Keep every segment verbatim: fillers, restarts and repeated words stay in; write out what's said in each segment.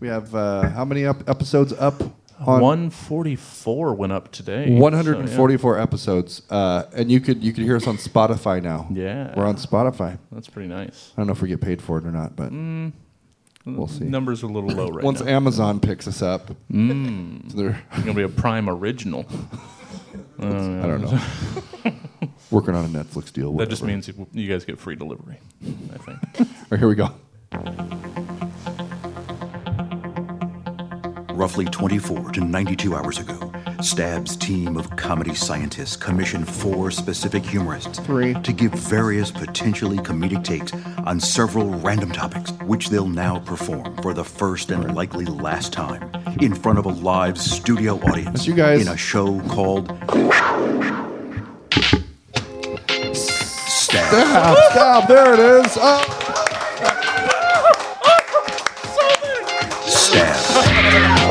We have uh, how many up episodes up? On one forty-four went up today. one hundred forty-four so, yeah. episodes, uh, and you could you could hear us on Spotify now. Yeah, we're on Spotify. That's pretty nice. I don't know if we get paid for it or not, but mm, we'll see. Numbers are a little low right Once now. Once Amazon yeah. picks us up, mm. they're gonna be a Prime original. I don't know. Working on a Netflix deal. Whatever. That just means you guys get free delivery, I think. All right, here we go. Roughly twenty-four to ninety-two hours ago, Stab's team of comedy scientists commissioned four specific humorists Three. to give various potentially comedic takes on several random topics, which they'll now perform for the first and likely last time in front of a live studio audience you guys. in a show called Stab. Stab, Stab. There it is. Oh.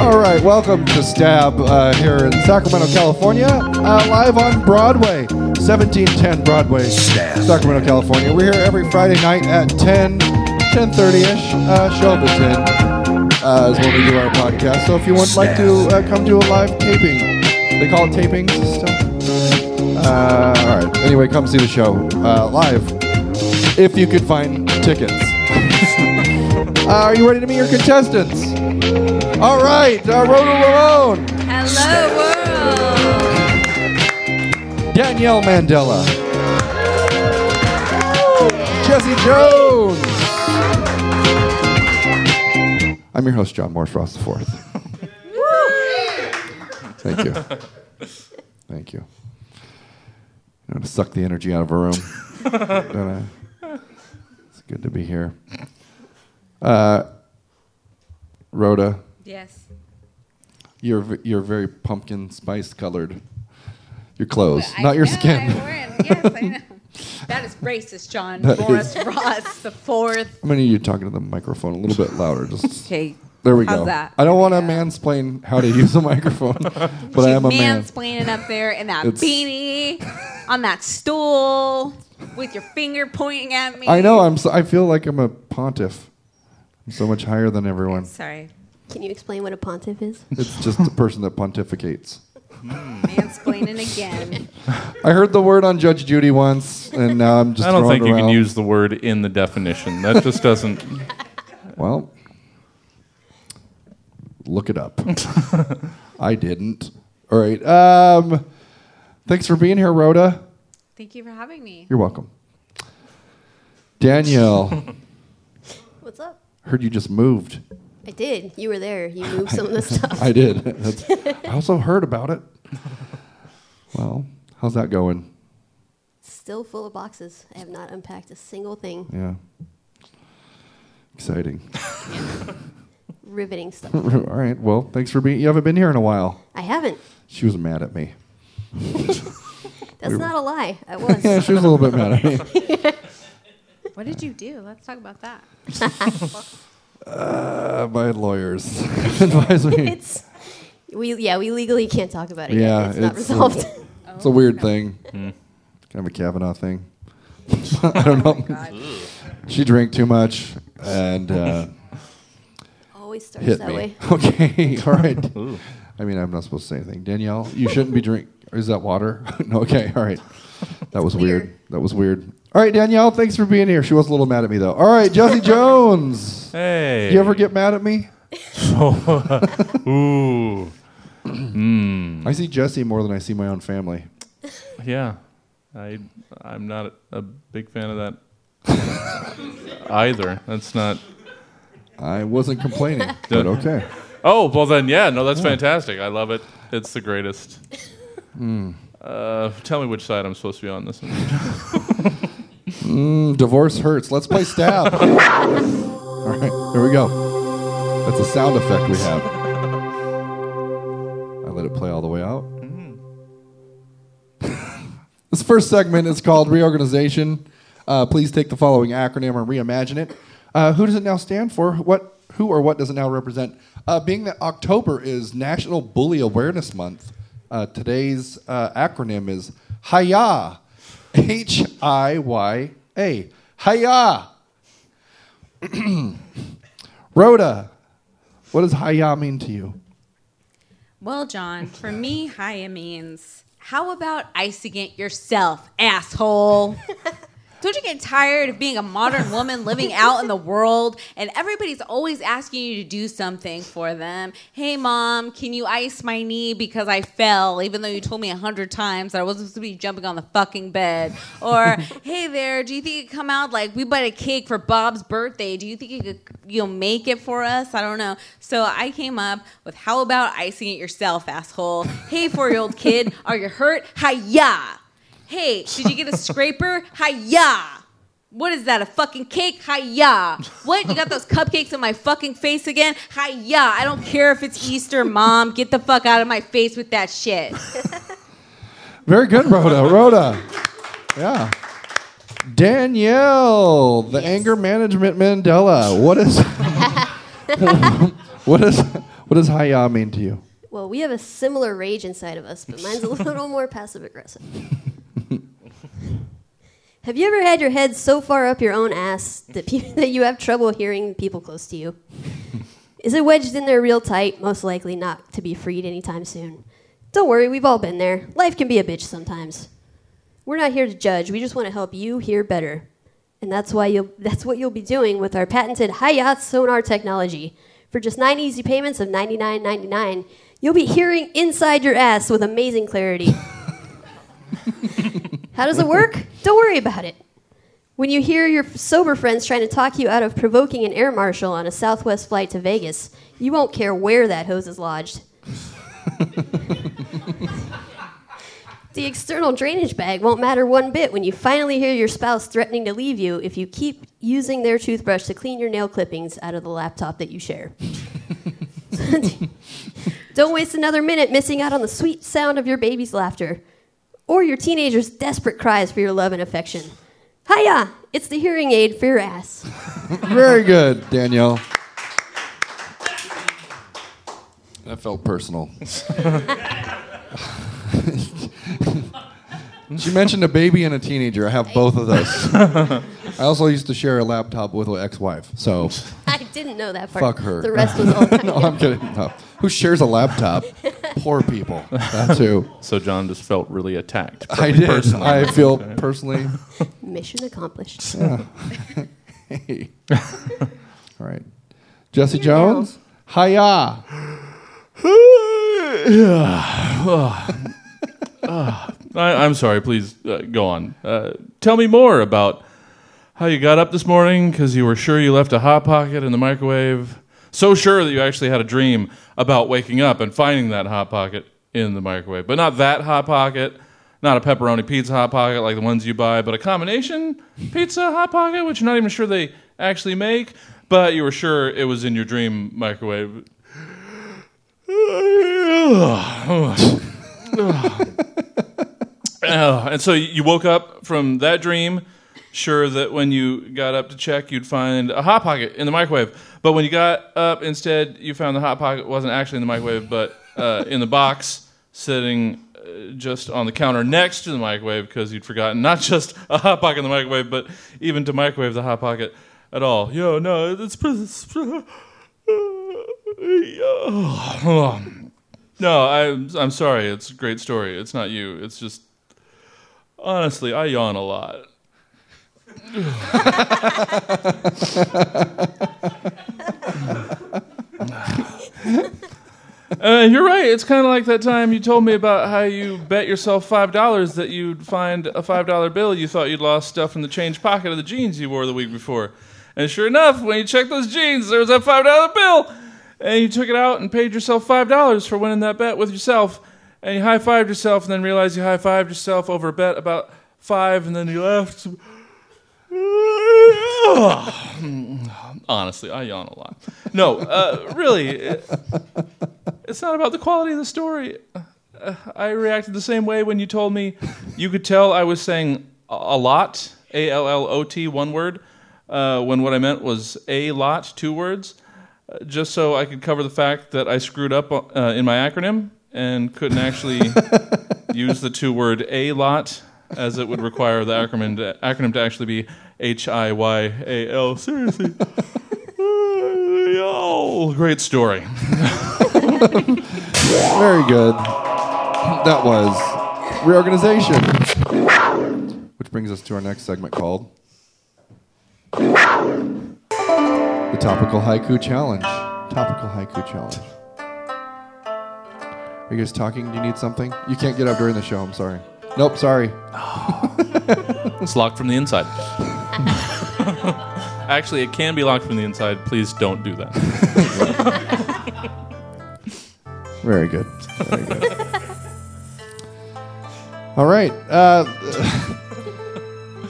All right, welcome to Stab uh, here in Sacramento, California, uh, live on Broadway, seventeen ten Broadway, Stab. Sacramento, California. We're here every Friday night at ten, ten thirty-ish, uh, Shelbyton uh, is when we do our podcast. So if you would Stab. like to uh, come to a live taping, they call it tapings still. Uh, all right, anyway, come see the show uh, live if you could find tickets. uh, are you ready to meet your contestants? All right, uh, Rhoda Larone. Hello, world. Danielle Mandela. Hello. Jesse Jones. I'm your host, John Morse Frost the fourth. Thank you. Thank you. I'm going to suck the energy out of a room. It's good to be here. Uh, Rhoda. Yes. You're you're very pumpkin spice colored. Your clothes, I not your know, skin. I wear it. Yes, I know. That is racist, John Morris Ross the Fourth. I'm gonna need you talking to the microphone a little bit louder. Just okay. There we How's go. That? I don't want to mansplain how to use a microphone, but She's I am a man. Mansplaining up there in that it's... beanie, on that stool, with your finger pointing at me. I know. I'm. So, I feel like I'm a pontiff. I'm so much higher than everyone. I'm sorry. Can you explain what a pontiff is? It's just the person that pontificates. Mm. Mansplaining again. I heard the word on Judge Judy once, and now I'm just I don't think you around. can use the word in the definition. That just doesn't... Well, look it up. I didn't. All right. Um, thanks for being here, Rhoda. Thank you for having me. You're welcome. Danielle. What's up? Heard you just moved. I did. You were there. You moved some of the stuff. I did. That's, I also heard about it. Well, how's that going? Still full of boxes. I have not unpacked a single thing. Yeah. Exciting. Riveting stuff. All right. Well, thanks for being... You haven't been here in a while. I haven't. She was mad at me. That's we not were. a lie. I was. Yeah, she was a little bit mad at me. What did you do? Let's talk about that. Uh, my lawyers advise me. It's, we yeah, we legally can't talk about it. Yeah, yet. It's, it's not resolved. A, oh, it's a weird no. thing, mm. kind of a Kavanaugh thing. I don't oh know. She drank too much and uh, always starts hit that me. way. Okay, all right. Ooh. I mean, I'm not supposed to say anything. Danielle, you shouldn't be drinking. Is that water? No. Okay, all right. That it's was weird. weird. That was weird. All right, Danielle, thanks for being here. She was a little mad at me, though. All right, Jesse Jones. Hey. Do you ever get mad at me? Ooh. Mm. I see Jesse more than I see my own family. Yeah. I, I'm not a big fan of that either. That's not... I wasn't complaining, but okay. Oh, well then, yeah. No, that's yeah. fantastic. I love it. It's the greatest. Mm. Uh, tell me which side I'm supposed to be on this one. Mm, divorce hurts. Let's play Stab. All right, here we go. That's a sound effect we have. I let it play all the way out. Mm-hmm. This first segment is called Reorganization. Uh, please take the following acronym and reimagine it. Uh, who does it now stand for? What? Who or what does it now represent? Uh, being that October is National Bully Awareness Month, uh, today's uh, acronym is H I Y A. H I Y A. Hiya. Rhoda, What does hiya mean to you? Well, John, for me, hiya means, how about icing it yourself, asshole? Don't you get tired of being a modern woman living out in the world and everybody's always asking you to do something for them? Hey, Mom, can you ice my knee because I fell, even though you told me a hundred times that I wasn't supposed to be jumping on the fucking bed? Or, hey there, do you think it could come out like we bought a cake for Bob's birthday? Do you think you could, you'll make it for us? I don't know. So I came up with, how about icing it yourself, asshole? Hey, four-year-old kid, are you hurt? Hi-ya! Hey, did you get a scraper? Hi-ya! What is that, a fucking cake? Hi-ya! What? You got those cupcakes in my fucking face again? Hi-ya! I don't care if it's Easter, Mom. Get the fuck out of my face with that shit. Very good, Rhoda. Rhoda. Yeah. Danielle, the yes. anger management Mandela. What is... what is... What does hi-ya mean to you? Well, we have a similar rage inside of us, but mine's a little more passive-aggressive. Have you ever had your head so far up your own ass that, pe- that you have trouble hearing people close to you? Is it wedged in there real tight, most likely not to be freed anytime soon? Don't worry, we've all been there. Life can be a bitch sometimes. We're not here to judge. We just want to help you hear better. And that's why you'll, that's what you'll be doing with our patented Hi-Ya sonar technology. For just nine easy payments of ninety-nine ninety-nine, you'll be hearing inside your ass with amazing clarity. How does it work? Don't worry about it. When you hear your sober friends trying to talk you out of provoking an air marshal on a Southwest flight to Vegas, you won't care where that hose is lodged. The external drainage bag won't matter one bit when you finally hear your spouse threatening to leave you if you keep using their toothbrush to clean your nail clippings out of the laptop that you share. Don't waste another minute missing out on the sweet sound of your baby's laughter. Or your teenager's desperate cries for your love and affection. Hi-ya! It's the hearing aid for your ass. Very good, Danielle. That felt personal. She mentioned a baby and a teenager. I have both of those. I also used to share a laptop with an ex-wife, so... I didn't know that part. Fuck her. The rest was all time. No, I'm kidding. No. Who shares a laptop? Poor people. That's who. So John just felt really attacked. I did. Personally. I feel personally... Mission accomplished. Yeah. Hey. All right. Jesse Here Jones? Hi-ya. Hi-ya. I, I'm sorry, please uh, go on. Uh, tell me more about how you got up this morning because you were sure you left a Hot Pocket in the microwave. So sure that you actually had a dream about waking up and finding that Hot Pocket in the microwave. But not that Hot Pocket, not a pepperoni pizza Hot Pocket like the ones you buy, but a combination pizza Hot Pocket, which you're not even sure they actually make, but you were sure it was in your dream microwave. Oh, and so you woke up from that dream, sure that when you got up to check, you'd find a Hot Pocket in the microwave. But when you got up, instead, you found the Hot Pocket wasn't actually in the microwave, but uh, in the box, sitting just on the counter next to the microwave, because you'd forgotten not just a Hot Pocket in the microwave, but even to microwave the Hot Pocket at all. Yo, no, it's... it's oh. No, I'm, I'm sorry. It's a great story. It's not you. It's just... Honestly, I yawn a lot. uh, you're right. It's kind of like that time you told me about how you bet yourself five dollars that you'd find a five dollar bill you thought you'd lost stuff in the change pocket of the jeans you wore the week before. And sure enough, when you checked those jeans, there was that five dollar bill. And you took it out and paid yourself five dollars for winning that bet with yourself. And you high-fived yourself, and then realized you high-fived yourself over a bet about five, and then you left. Honestly, I yawn a lot. No, uh, really, it, it's not about the quality of the story. Uh, I reacted the same way when you told me you could tell I was saying a lot, A L L O T, one word, uh, when what I meant was a lot, two words, uh, just so I could cover the fact that I screwed up uh, in my acronym. And couldn't actually use the two-word A-lot, as it would require the acronym to, acronym to actually be H I Y A L. Seriously. Well, great story. Very good. That was Reorganization. Which brings us to our next segment called The Topical Haiku Challenge. Topical Haiku Challenge. Are you guys talking? Do you need something? You can't get up during the show. I'm sorry. Nope, sorry. It's locked from the inside. Actually, it can be locked from the inside. Please don't do that. Very good. Very good. All right. Uh,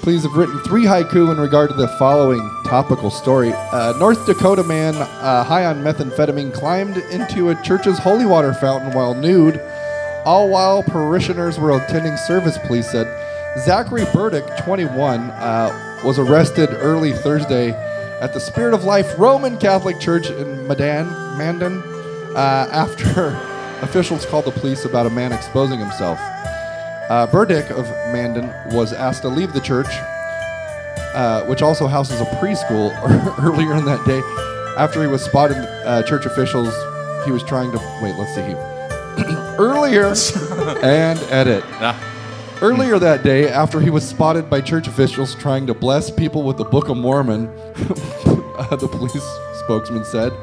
please have written three haiku in regard to the following topical story. Uh, North Dakota man uh, high on methamphetamine climbed into a church's holy water fountain while nude, all while parishioners were attending service, police said. Zachary Burdick, twenty-one, uh, was arrested early Thursday at the Spirit of Life Roman Catholic Church in Mandan, Mandan uh, after officials called the police about a man exposing himself. Uh, Burdick of Mandan was asked to leave the church, uh, which also houses a preschool, earlier in that day. After he was spotted, uh, church officials, he was trying to... Wait, let's see. earlier and edit. Nah. Earlier that day, after he was spotted by church officials trying to bless people with the Book of Mormon, uh, the police spokesman said,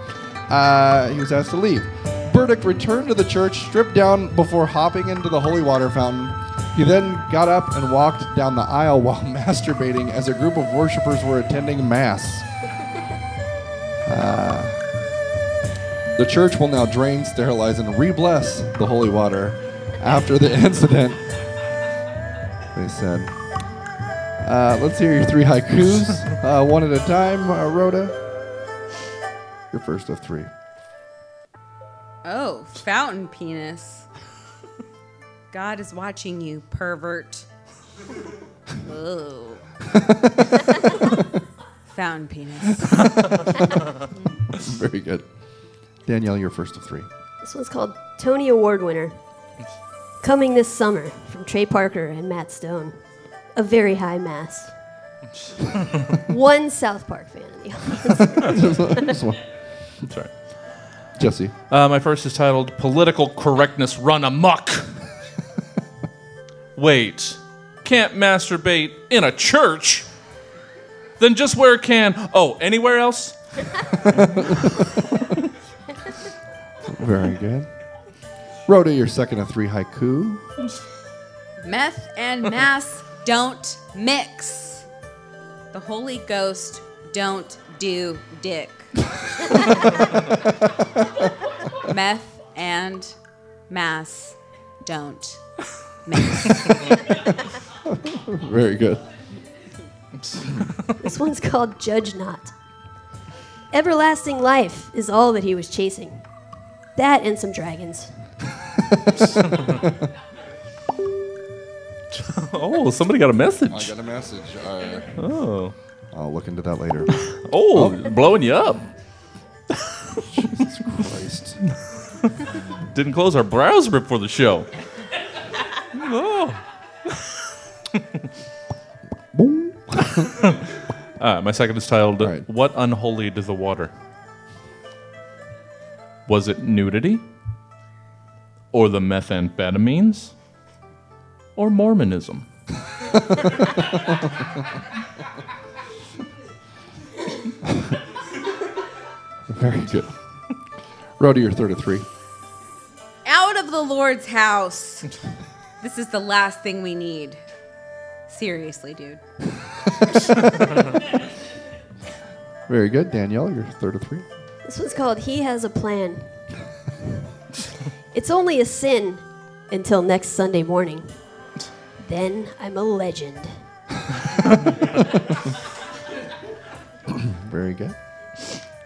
uh, he was asked to leave. Burdick returned to the church, stripped down before hopping into the holy water fountain. He then got up and walked down the aisle while masturbating as a group of worshipers were attending Mass. Uh, the church will now drain, sterilize, and re-bless the holy water after the incident. They said. Uh, let's hear your three haikus, uh, one at a time. Uh, Rhoda, your first of three. Oh, fountain penis. God is watching you, pervert. Whoa. Fountain penis. Very good. Danielle, your first of three. This one's called Tony Award winner. Coming this summer from Trey Parker and Matt Stone, a very high mass. One South Park fan in the audience. That's right. Jesse. Uh, my first is titled Political Correctness Run Amok. Wait, can't masturbate in a church? Then just where can... Oh, anywhere else? Very good. Rhoda, your second of three haiku. Meth and mass don't mix. The Holy Ghost don't do dick. Meth and mass don't mix. Very good. This one's called Judge Not. Everlasting life is all that he was chasing. That and some dragons. Oh, somebody got a message. I got a message. Uh, oh. I'll look into that later. Oh, oh. Blowing you up. Jesus Christ. Didn't close our browser before the show. Oh. uh, my second is titled, right. What Unholy Did the Water? Was it nudity? Or the methamphetamines? Or Mormonism? Very good. Rhoda, you're third of three. Out of the Lord's house. This is the last thing we need. Seriously, dude. Very good. Danielle, you're third of three. This one's called He Has a Plan. It's only a sin until next Sunday morning. Then I'm a legend. Very good.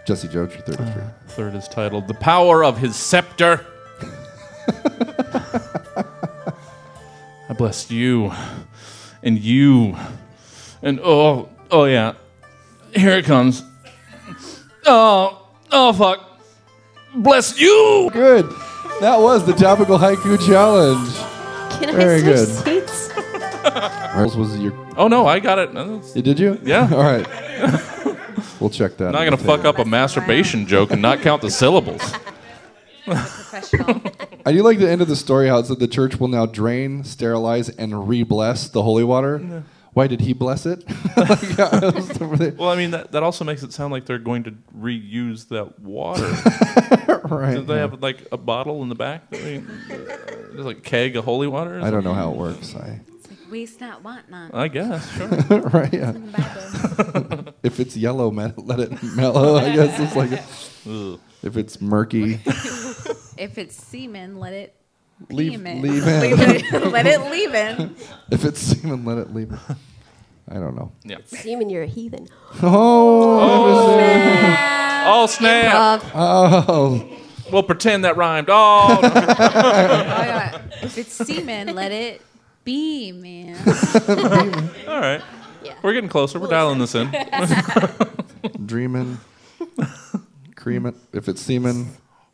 Jesse Jones, your third uh, three. Third is titled The Power of His Scepter. I blessed you and you and oh, oh yeah. Here it comes. Oh, oh fuck. Bless you. Good. That was the Topical Haiku Challenge. Can I Very switch good. Seats? Was your... Oh, no, I got it. No, you, did you? Yeah. All right. We'll check that. I'm not going to fuck up a masturbation joke and not count the syllables. I do like the end of the story, how it said the church will now drain, sterilize, and re-bless the holy water. No. Why did he bless it? Like, yeah, well, I mean, that, that also makes it sound like they're going to reuse that water. Right. Did they yeah. have, like, a bottle in the back? There's, like, a keg of holy water? I don't know how it works. I... It's like, waste not, want not. I guess, sure. Right, yeah. If it's yellow, let it mellow, I guess. It's like a, if it's murky. If it's semen, let it... Leave, leave in. Leave in. Leave it. Let it leave in. If it's semen, let it leave in. I don't know. Yeah. Semen, you're a heathen. Oh, oh snap. Oh, snap. Oh. We'll pretend that rhymed. Oh. No. Oh, if it's semen, let it be, man. All right. Yeah. We're getting closer. We're dialing this in. Dreamin'. Creamin'. If it's semen...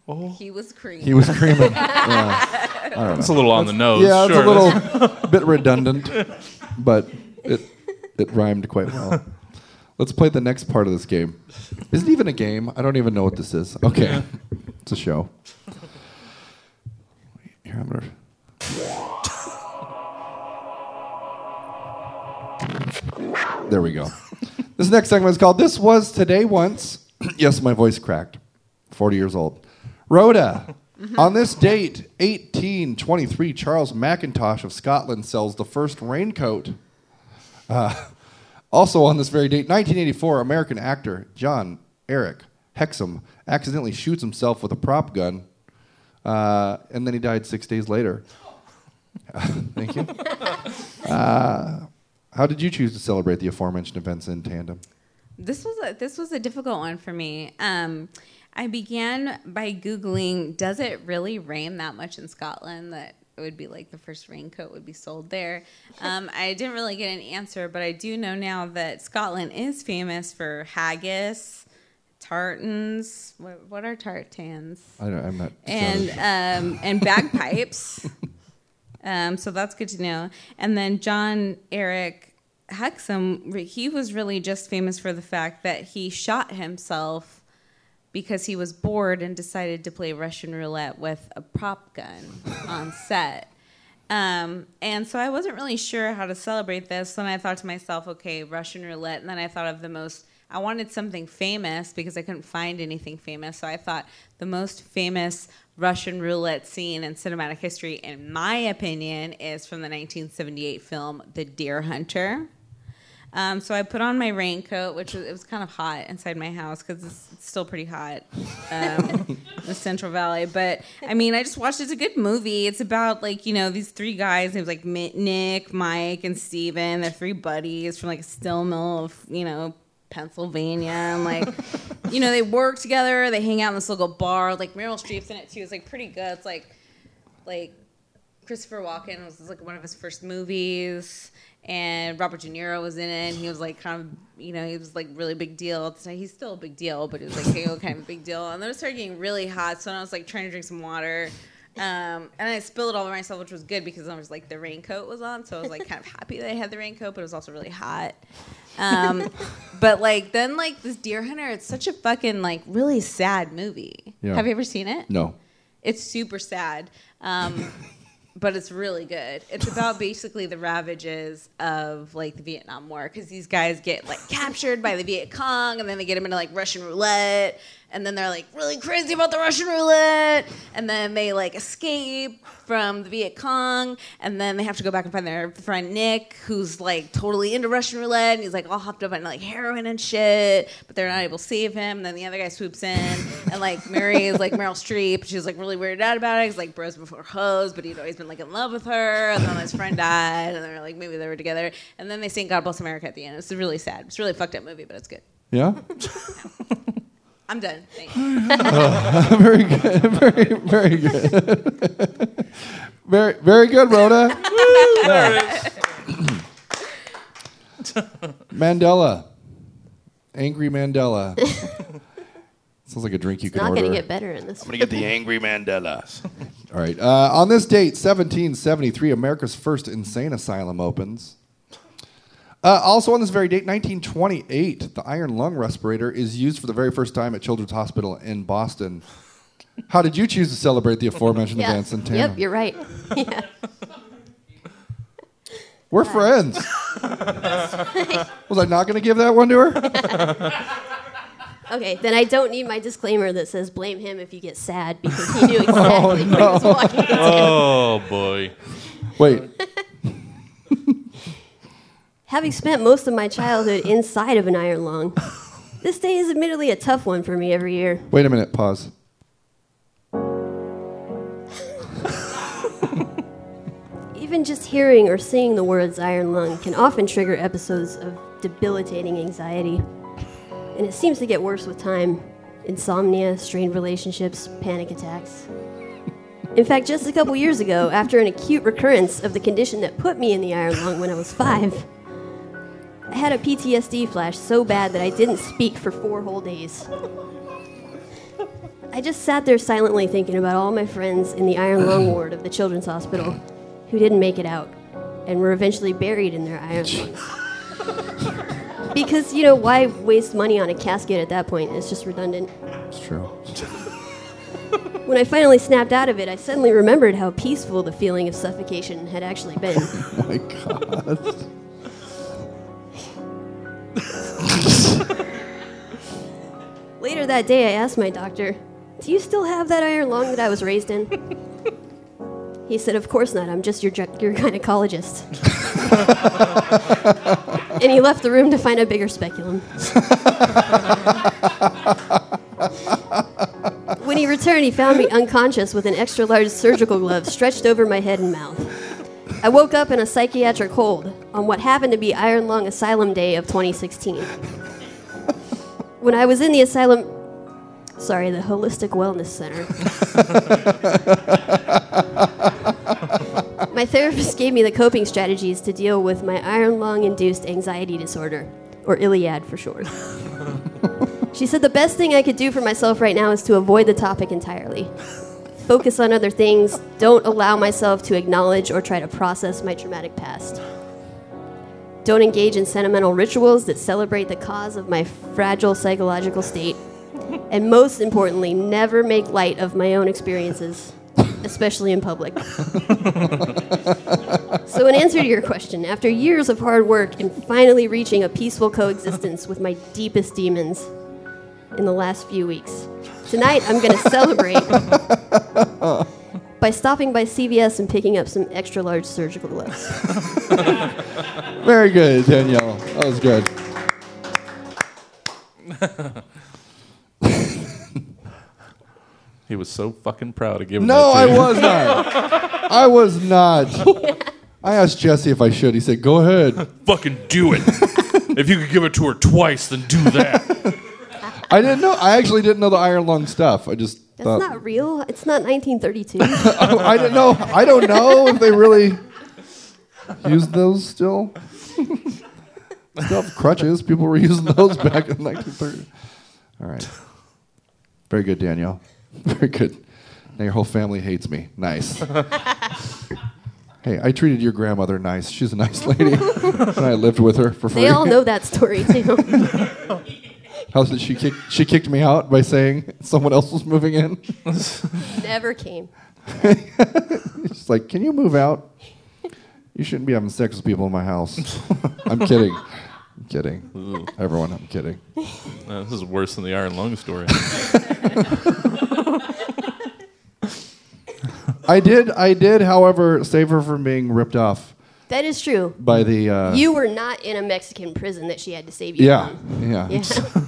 Oh. He was creaming. He was creaming. Yeah. I don't know. It's a little on That's, the nose. Yeah, sure. It's a little bit redundant, but it it rhymed quite well. Let's play the next part of this game. Is it even a game? I don't even know what this is. Okay. Yeah. It's a show. Here, I'm gonna... There we go. This next segment is called This Was Today Once. Yes, my voice cracked. forty years old. Rhoda, mm-hmm. On this date, eighteen twenty-three, Charles Mackintosh of Scotland sells the first raincoat. Uh, also on this very date, nineteen eighty-four, American actor John Eric Hexum accidentally shoots himself with a prop gun, uh, and then he died six days later. Thank you. Uh, how did you choose to celebrate the aforementioned events in tandem? This was a, this was a difficult one for me. Um, I began by Googling, does it really rain that much in Scotland that it would be like the first raincoat would be sold there? Um, I didn't really get an answer, but I do know now that Scotland is famous for haggis, tartans. What, what are tartans? I don't, I'm not. And, um, and bagpipes. um, so that's good to know. And then John Eric Hexum, he was really just famous for the fact that he shot himself because he was bored and decided to play Russian roulette with a prop gun on set. Um, and so I wasn't really sure how to celebrate this. Then I thought to myself, okay, Russian roulette. And then I thought of the most, I wanted something famous because I couldn't find anything famous. So I thought the most famous Russian roulette scene in cinematic history, in my opinion, is from the nineteen seventy-eight film The Deer Hunter. Um, so I put on my raincoat, which was, it was kind of hot inside my house because it's, it's still pretty hot um, in the Central Valley. But, I mean, I just watched it. It's a good movie. It's about, like, you know, these three guys. It was, like, Nick, Mike, and Steven. They're three buddies from, like, a still mill of, you know, Pennsylvania. And, like, you know, they work together. They hang out in this little bar. Like, Meryl Streep's in it, too. It's, like, pretty good. It's, like, like Christopher Walken was, like, one of his first movies. And Robert De Niro was in it, and he was, like, kind of, you know, he was, like, really big deal. So he's still a big deal, but he was, like, hey, kind of a big deal. And then it started getting really hot, so I was, like, trying to drink some water. Um, and I spilled it all over myself, which was good because I was, like, the raincoat was on, so I was, like, kind of happy that I had the raincoat, but it was also really hot. Um, but, like, then, like, this Deer Hunter, it's such a fucking, like, really sad movie. Yeah. Have you ever seen it? No. It's super sad. Um But it's really good. It's about basically the ravages of, like, the Vietnam War, because these guys get, like, captured by the Viet Cong, and then they get them into, like, Russian roulette, and then they're, like, really crazy about the Russian roulette, and then they, like, escape from the Viet Cong, and then they have to go back and find their friend Nick, who's, like, totally into Russian roulette, and he's, like, all hopped up on, like, heroin and shit, but they're not able to save him, and then the other guy swoops in, and, like, Mary is, like, Meryl Streep, she's, like, really weirded out about it, he's, like, bros before hoes, but he'd always been, like, in love with her, and then his friend died, and they're like, maybe they were together, and then they sing God Bless America at the end. It's really sad. It's a really fucked up movie, but it's good. Yeah? I'm done. Thanks. Uh, very good. Very, very good. Very, very good, Rhoda. Mandela. Angry Mandela. Sounds like a drink you it's could order. It's not going to get better in this I'm going to get the Angry Mandela. All right. Uh, on this date, seventeen seventy-three, America's first insane asylum opens. Uh, also on this very date, nineteen twenty-eight, the iron lung respirator is used for the very first time at Children's Hospital in Boston. How did you choose to celebrate the aforementioned yeah. events in Tana? Yep, you're right. Yeah. We're uh, friends. Right. Was I not going to give that one to her? Okay, then I don't need my disclaimer that says blame him if you get sad, because he knew exactly oh, no. what he was walking into. Oh, boy. Wait. Having spent most of my childhood inside of an iron lung, this day is admittedly a tough one for me every year. Wait a minute, pause. Even just hearing or seeing the words iron lung can often trigger episodes of debilitating anxiety. And it seems to get worse with time. Insomnia, strained relationships, panic attacks. In fact, just a couple years ago, after an acute recurrence of the condition that put me in the iron lung when I was five, I had a P T S D flash so bad that I didn't speak for four whole days. I just sat there silently thinking about all my friends in the iron lung ward of the Children's Hospital who didn't make it out and were eventually buried in their iron lungs. Because, you know, why waste money on a casket at that point? It's just redundant. It's true. When I finally snapped out of it, I suddenly remembered how peaceful the feeling of suffocation had actually been. Oh, my God. Later that day, I asked my doctor, "Do you still have that iron lung that I was raised in?" He said, "Of course not. I'm just your, your gynecologist." And he left the room to find a bigger speculum. When he returned, he found me unconscious with an extra-large surgical glove stretched over my head and mouth. I woke up in a psychiatric hold on what happened to be Iron Lung Asylum Day of twenty sixteen. When I was in the asylum... Sorry, the Holistic Wellness Center. My therapist gave me the coping strategies to deal with my iron lung-induced anxiety disorder, or ILIAD for short. She said the best thing I could do for myself right now is to avoid the topic entirely. Focus on other things. Don't allow myself to acknowledge or try to process my traumatic past. Don't engage in sentimental rituals that celebrate the cause of my fragile psychological state. And most importantly, never make light of my own experiences, especially in public. So in answer to your question, after years of hard work and finally reaching a peaceful coexistence with my deepest demons in the last few weeks, tonight I'm going to celebrate by stopping by C V S and picking up some extra-large surgical gloves. Very good, Danielle. That was good. He was so fucking proud of giving no, that to No, I was not. I was not. Yeah. I asked Jesse if I should. He said, go ahead. Fucking do it. If you could give it to her twice, then do that. I didn't know. I actually didn't know the iron lung stuff. I just That's thought, not real. It's not nineteen thirty-two. I, I didn't know. I don't know if they really used those still. Still have crutches. People were using those back in nineteen thirty. All right. Very good, Danielle. Very good. Now your whole family hates me. Nice. Hey, I treated your grandmother nice. She's a nice lady. And I lived with her for free. They all know that story, too. How did she kick, she kicked me out by saying someone else was moving in? Never came. She's like, can you move out? You shouldn't be having sex with people in my house. I'm kidding. I'm kidding. Ooh. Everyone, I'm kidding. No, this is worse than the iron lung story. I did, I did, however, save her from being ripped off. That is true. By the... Uh, you were not in a Mexican prison that she had to save you yeah, from. Yeah, yeah.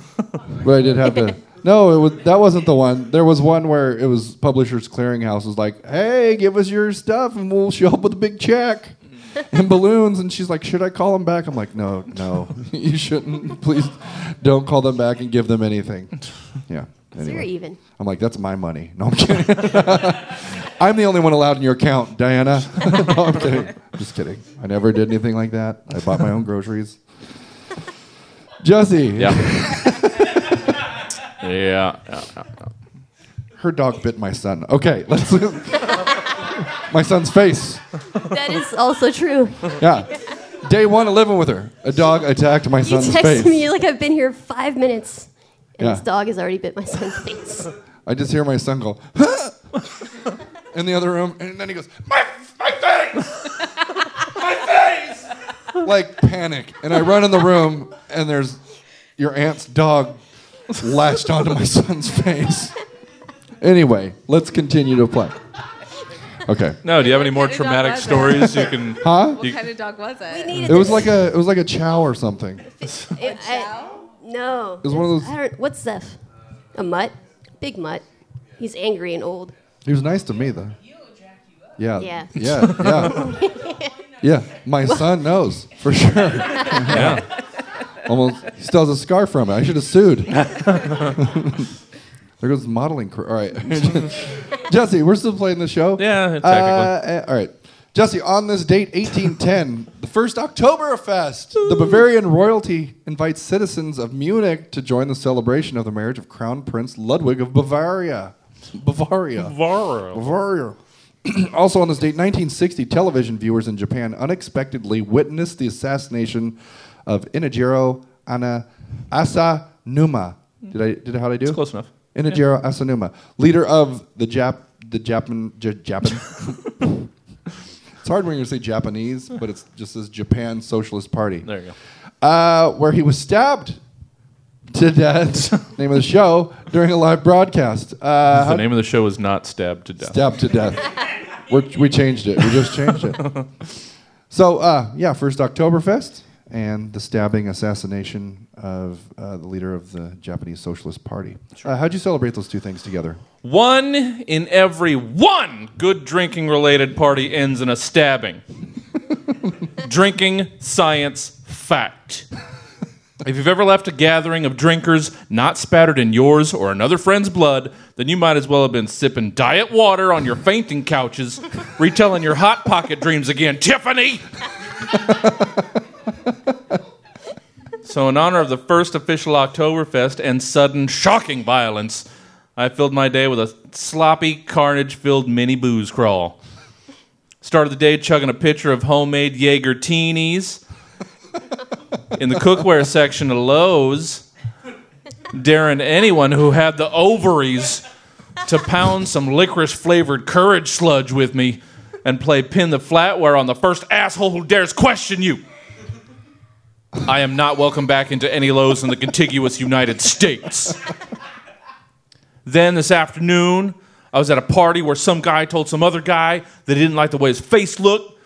But I did have to... No, it was, that wasn't the one. There was one where it was Publishers Clearinghouse. It was like, hey, give us your stuff and we'll show up with a big check and balloons. And she's like, should I call them back? I'm like, no, no, you shouldn't. Please don't call them back and give them anything. Yeah. Anyway. So you're even. I'm like, that's my money. No, I'm kidding. I'm the only one allowed in your account, Diana. No, I'm kidding. Just kidding. I never did anything like that. I bought my own groceries. Jesse. Yeah. yeah. yeah. Her dog bit my son. Okay, let's. My son's face. That is also true. Yeah. Day one of living with her, a dog attacked my son's face. You texted me, you're like, I've been here five minutes, and yeah. this dog has already bit my son's face. I just hear my son go, huh? in the other room, and then he goes, my, my face! My face! Like, panic. And I run in the room, and there's your aunt's dog latched onto my son's face. Anyway, let's continue to play. Okay. No, do you have any more traumatic stories you can? Huh? What kind of dog was it? We needed it was this. like a it was like a chow or something. A chow? No. It was one of those. I don't, what's Zeph? A mutt? Big mutt. He's angry and old. He was nice to me though. He'll jack you up. Yeah. Yeah. Yeah. Yeah. yeah. My son knows for sure. yeah. Almost he still has a scar from it. I should have sued. There goes the modeling crew. All right. Jesse, we're still playing the show? Yeah, technically. Uh, all right. Jesse, on this date, eighteen ten, the first Oktoberfest, the Bavarian royalty invites citizens of Munich to join the celebration of the marriage of Crown Prince Ludwig of Bavaria. Bavaria. Bavaria. Bavaria. Also on this date, nineteen sixty, television viewers in Japan unexpectedly witnessed the assassination of Inejiro Asanuma. Did I, did, how'd I do? It's close enough. Inejiro yeah. Asanuma, leader of the Jap, the Japan, J- Japan. It's hard when you say Japanese, but it's just as Japan Socialist Party. There you go. Uh, where he was stabbed to death. Name of the show during a live broadcast. Uh, the name of the show is not stabbed to death. Stabbed to death. We're, we changed it. We just changed it. So uh, yeah, first Oktoberfest and the stabbing assassination of uh, the leader of the Japanese Socialist Party. Sure. Uh, how'd you celebrate those two things together? One in every one good drinking-related party ends in a stabbing. Drinking science fact. If you've ever left a gathering of drinkers not spattered in yours or another friend's blood, then you might as well have been sipping diet water on your fainting couches, retelling your Hot Pocket dreams again, Tiffany! So in honor of the first official Oktoberfest and sudden shocking violence, I filled my day with a sloppy, carnage-filled mini booze crawl. Started the day chugging a pitcher of homemade Jaeger teenies in the cookware section of Lowe's, daring anyone who had the ovaries to pound some licorice-flavored courage sludge with me and play pin the flatware on the first asshole who dares question you. I am not welcome back into any Lowe's in the contiguous United States. Then this afternoon, I was at a party where some guy told some other guy that he didn't like the way his face looked,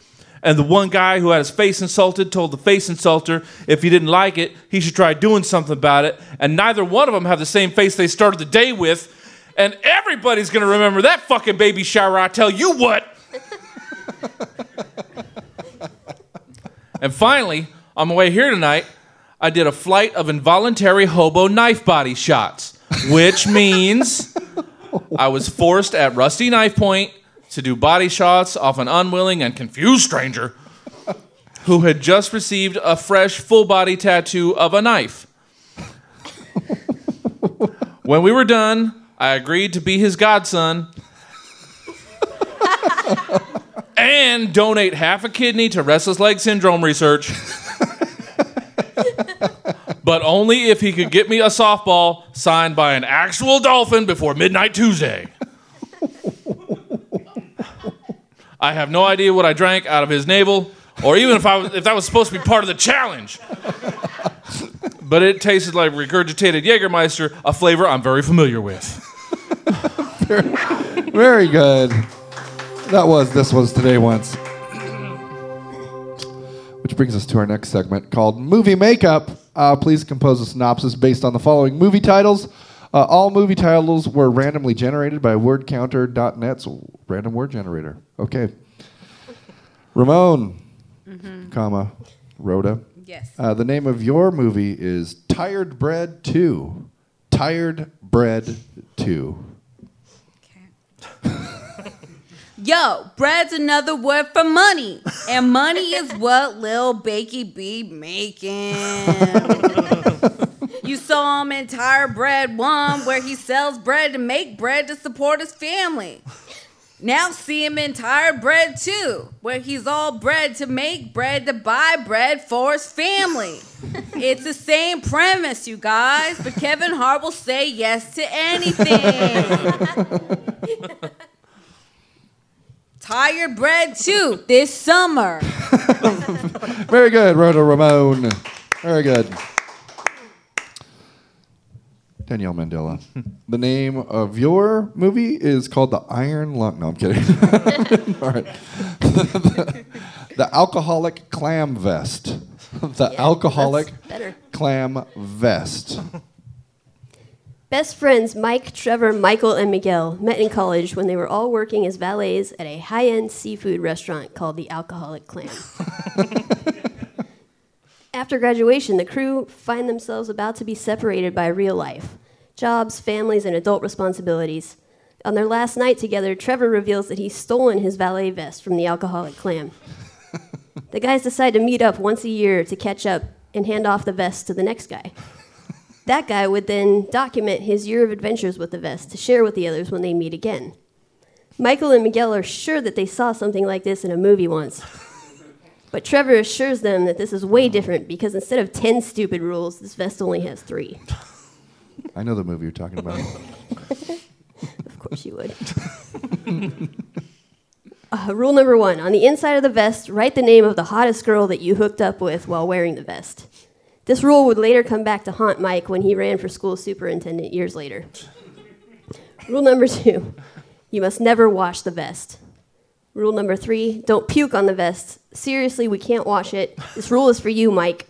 and the one guy who had his face insulted told the face insulter if he didn't like it, he should try doing something about it, and neither one of them have the same face they started the day with, and everybody's going to remember that fucking baby shower, I tell you what. And finally, on my way here tonight, I did a flight of involuntary hobo knife body shots, which means I was forced at rusty knife point to do body shots off an unwilling and confused stranger who had just received a fresh full-body tattoo of a knife. When we were done, I agreed to be his godson and donate half a kidney to restless leg syndrome research. But only if he could get me a softball signed by an actual dolphin before midnight Tuesday. I have no idea what I drank out of his navel, or even if I was, if that was supposed to be part of the challenge. But it tasted like regurgitated Jägermeister, a flavor I'm very familiar with. Very, very good. That was This Was Today Once. Which brings us to our next segment called Movie Makeup. Uh, please compose a synopsis based on the following movie titles. Uh, all movie titles were randomly generated by word counter dot net's random word generator. Okay. Ramon, mm-hmm. comma, Rhoda. Yes. Uh, the name of your movie is Tired Bread two. Tired Bread two. Okay. Yo, bread's another word for money, and money is what Lil' Bakey be making. You saw him in Tired Bread one, where he sells bread to make bread to support his family. Now see him in Tired Bread two, where he's all bread to make bread to buy bread for his family. It's the same premise, you guys, but Kevin Hart will say yes to anything. Tired Bread two this summer. Very good, Rhoda Ramone. Very good. Danielle Mandela. The name of your movie is called The Iron Lung. No, I'm kidding. All right. the, the, the Alcoholic Clam Vest. The yeah, Alcoholic Clam Vest. Best friends Mike, Trevor, Michael, and Miguel met in college when they were all working as valets at a high-end seafood restaurant called The Alcoholic Clam. After graduation, the crew find themselves about to be separated by real life. Jobs, families, and adult responsibilities. On their last night together, Trevor reveals that he's stolen his valet vest from the Alcoholic Clam. The guys decide to meet up once a year to catch up and hand off the vest to the next guy. That guy would then document his year of adventures with the vest to share with the others when they meet again. Michael and Miguel are sure that they saw something like this in a movie once. But Trevor assures them that this is way different because instead of ten stupid rules, this vest only has three. I know the movie you're talking about. Of course you would. Uh, rule number one, on the inside of the vest, write the name of the hottest girl that you hooked up with while wearing the vest. This rule would later come back to haunt Mike when he ran for school superintendent years later. Rule number two, you must never wash the vest. Rule number three, don't puke on the vest. Seriously, we can't wash it. This rule is for you, Mike.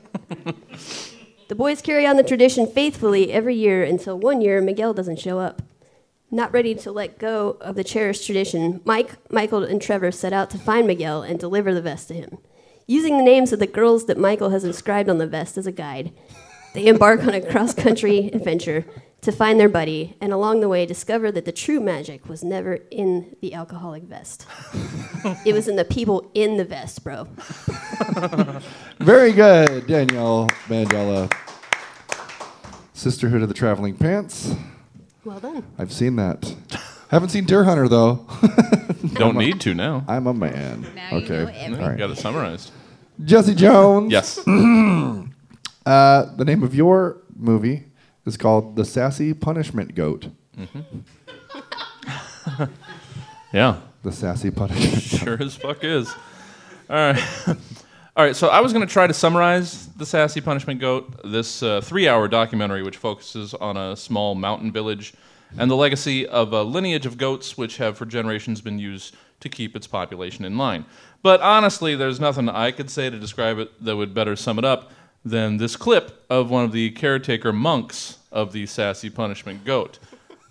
The boys carry on the tradition faithfully every year until one year Miguel doesn't show up. Not ready to let go of the cherished tradition, Mike, Michael, and Trevor set out to find Miguel and deliver the vest to him. Using the names of the girls that Michael has inscribed on the vest as a guide, they embark on a cross-country adventure to find their buddy, and along the way discover that the true magic was never in the alcoholic vest. It was in the people in the vest, bro. Very good, Danielle Mandela. Sisterhood of the Traveling Pants. Well done. I've seen that. Haven't seen Deer Hunter, though. Don't need a, to now. I'm a man. Now okay. You know everything. All right. Got it summarized. Jesse Jones. Yes. uh, the name of your movie is called The Sassy Punishment Goat. Mm-hmm. Yeah. The Sassy Punishment Goat. Sure as fuck is. All right. All right, so I was going to try to summarize The Sassy Punishment Goat, this uh, three-hour documentary which focuses on a small mountain village and the legacy of a lineage of goats which have for generations been used to keep its population in line. But honestly, there's nothing I could say to describe it that would better sum it up than this clip of one of the caretaker monks of the Sassy Punishment Goat,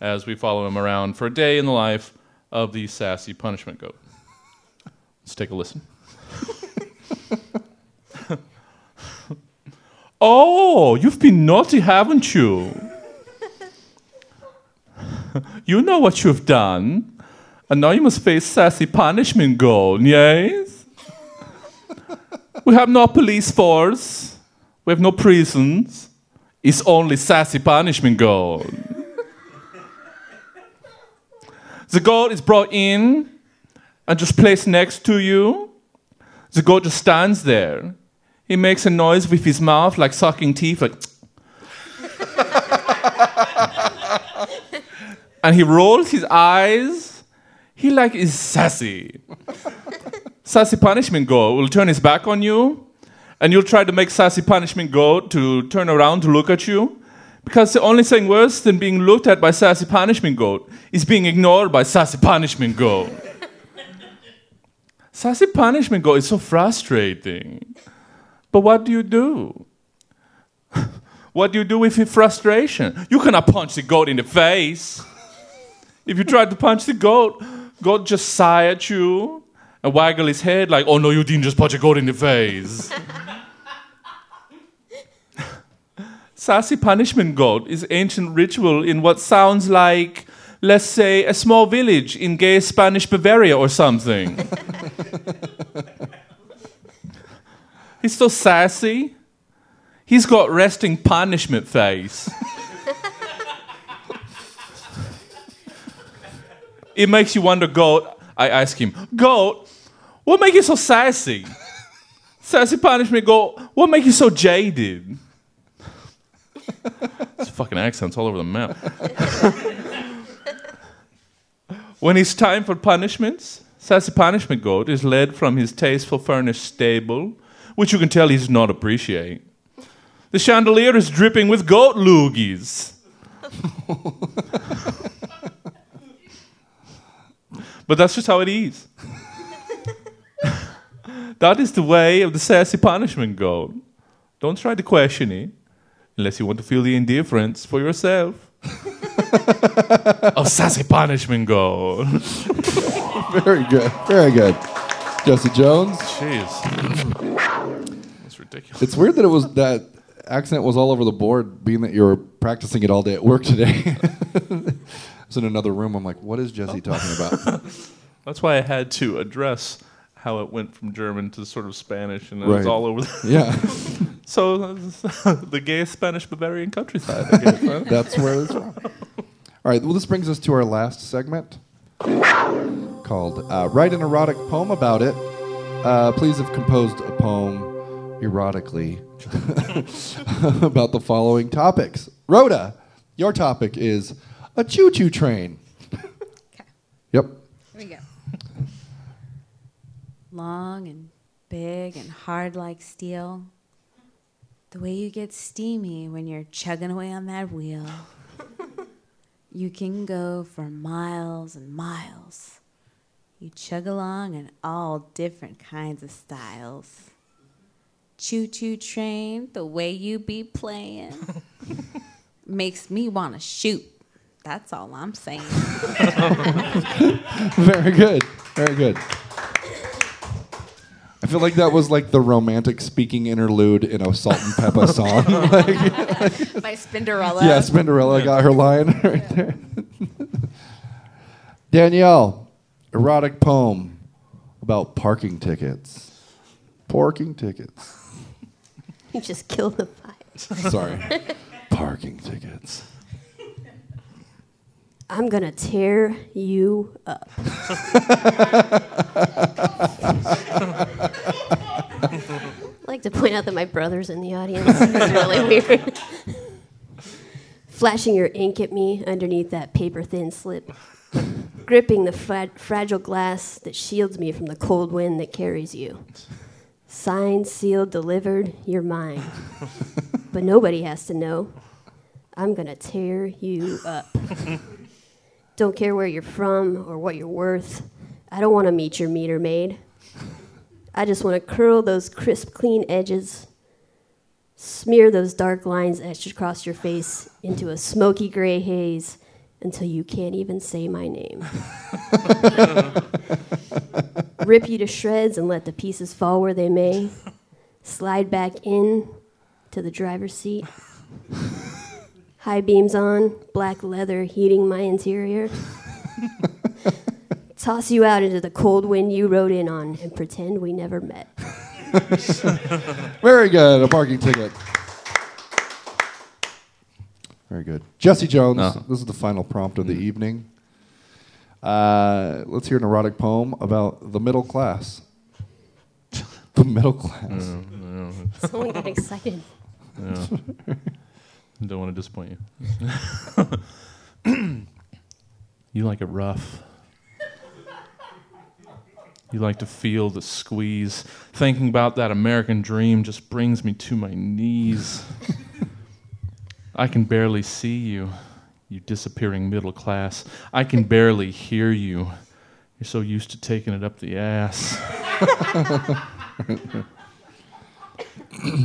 as we follow him around for a day in the life of the Sassy Punishment Goat. Let's take a listen. Oh, you've been naughty, haven't you? You know what you've done. And now you must face Sassy Punishment Goat, yes? We have no police force. We have no prisons. It's only Sassy Punishment Goat. The goat is brought in and just placed next to you. The goat just stands there. He makes a noise with his mouth like sucking teeth, like... And he rolls his eyes. He like is sassy. Sassy Punishment Goat will turn his back on you, and you'll try to make Sassy Punishment Goat to turn around to look at you, because the only thing worse than being looked at by Sassy Punishment Goat is being ignored by Sassy Punishment Goat. Sassy Punishment Goat is so frustrating. But what do you do? What do you do with your frustration? You cannot punch the goat in the face. If you try to punch the goat, goat just sigh at you and waggle his head like, oh no, you didn't just punch a goat in the face. Sassy Punishment Goat is ancient ritual in what sounds like, let's say, a small village in gay Spanish Bavaria or something. He's so sassy. He's got resting punishment face. It makes you wonder, goat, I asked him, "Goat, what makes you so sassy?" Sassy punished me, "Goat, what makes you so jaded?" His fucking accent's all over the map. When it's time for punishments, Sassy Punishment Goat is led from his tasteful furnished stable, which you can tell he does not appreciate. The chandelier is dripping with goat loogies. But that's just how it is. That is the way of the Sassy Punishment Goat. Don't try to question it, unless you want to feel the indifference for yourself. Of Sassy Punishment Goat. Very good. Very good. Jesse Jones. Jeez. That's ridiculous. It's weird that it was that accent was all over the board, being that you were practicing it all day at work today. It's in another room. I'm like, what is Jesse oh. talking about? That's why I had to address how it went from German to sort of Spanish, and right. It was all over. The yeah. So the gay Spanish Bavarian countryside. I guess, right? That's where it's from. All right. Well, this brings us to our last segment, called uh, "Write an Erotic Poem About It." Uh, please have composed a poem erotically about the following topics. Rhoda, your topic is a choo-choo train. Okay. Yep. Here we go. Long and big and hard like steel. The way you get steamy when you're chugging away on that wheel. You can go for miles and miles. You chug along in all different kinds of styles. Choo-choo train, the way you be playing. Makes me want to shoot. That's all I'm saying. Very good. Very good. I feel like that was like the romantic speaking interlude in a Salt-N-Pepa song. like, like, By Spinderella. Yeah, Spinderella got her line right there. Danielle, erotic poem about parking tickets. Parking tickets. You just killed the vibe. Sorry. Parking tickets. I'm going to tear you up. I'd like to point out that my brother's in the audience. It's really weird. Flashing your ink at me underneath that paper-thin slip. Gripping the fra- fragile glass that shields me from the cold wind that carries you. Signed, sealed, delivered, you're mine. But nobody has to know. I'm going to tear you up. Don't care where you're from or what you're worth. I don't want to meet your meter maid. I just want to curl those crisp, clean edges, smear those dark lines etched across your face into a smoky gray haze until you can't even say my name. Rip you to shreds and let the pieces fall where they may. Slide back in to the driver's seat. High beams on, black leather heating my interior. Toss you out into the cold wind you rode in on and pretend we never met. Very good, a parking ticket. Very good. Jesse Jones, no. This is the final prompt of the mm-hmm. evening. Uh, let's hear an erotic poem about the middle class. The middle class. Mm, yeah. Someone got excited. Yeah. Don't want to disappoint you. You like it rough. You like to feel the squeeze. Thinking about that American dream just brings me to my knees. I can barely see you, you disappearing middle class. I can barely hear you. You're so used to taking it up the ass.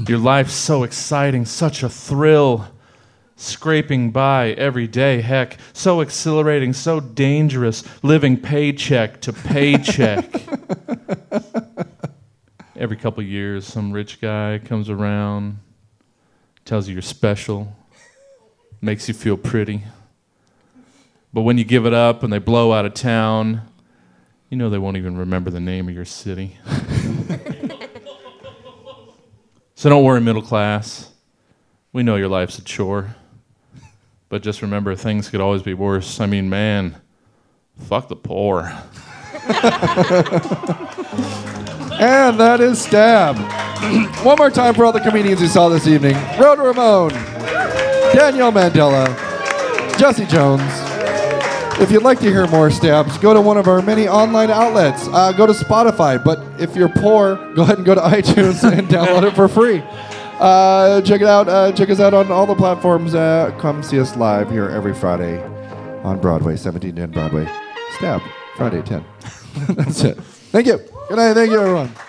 Your life's so exciting, such a thrill. Scraping by every day, heck, so exhilarating, so dangerous, living paycheck to paycheck. Every couple years, some rich guy comes around, tells you you're special, makes you feel pretty. But when you give it up and they blow out of town, you know they won't even remember the name of your city. So don't worry, middle class. We know your life's a chore. But just remember, things could always be worse. I mean, man, fuck the poor. And that is Stab. One more time for all the comedians you saw this evening. Rhoda Larone, Danielle Mandela, Jesse Jones. If you'd like to hear more Stabs, go to one of our many online outlets. Uh, go to Spotify, but if you're poor, go ahead and go to iTunes and download it for free. Uh, check it out. Uh, check us out on all the platforms. Uh, come see us live here every Friday on Broadway, seventeen ten Broadway. Stab, Friday ten. That's it. Thank you. Good night. Thank you, everyone.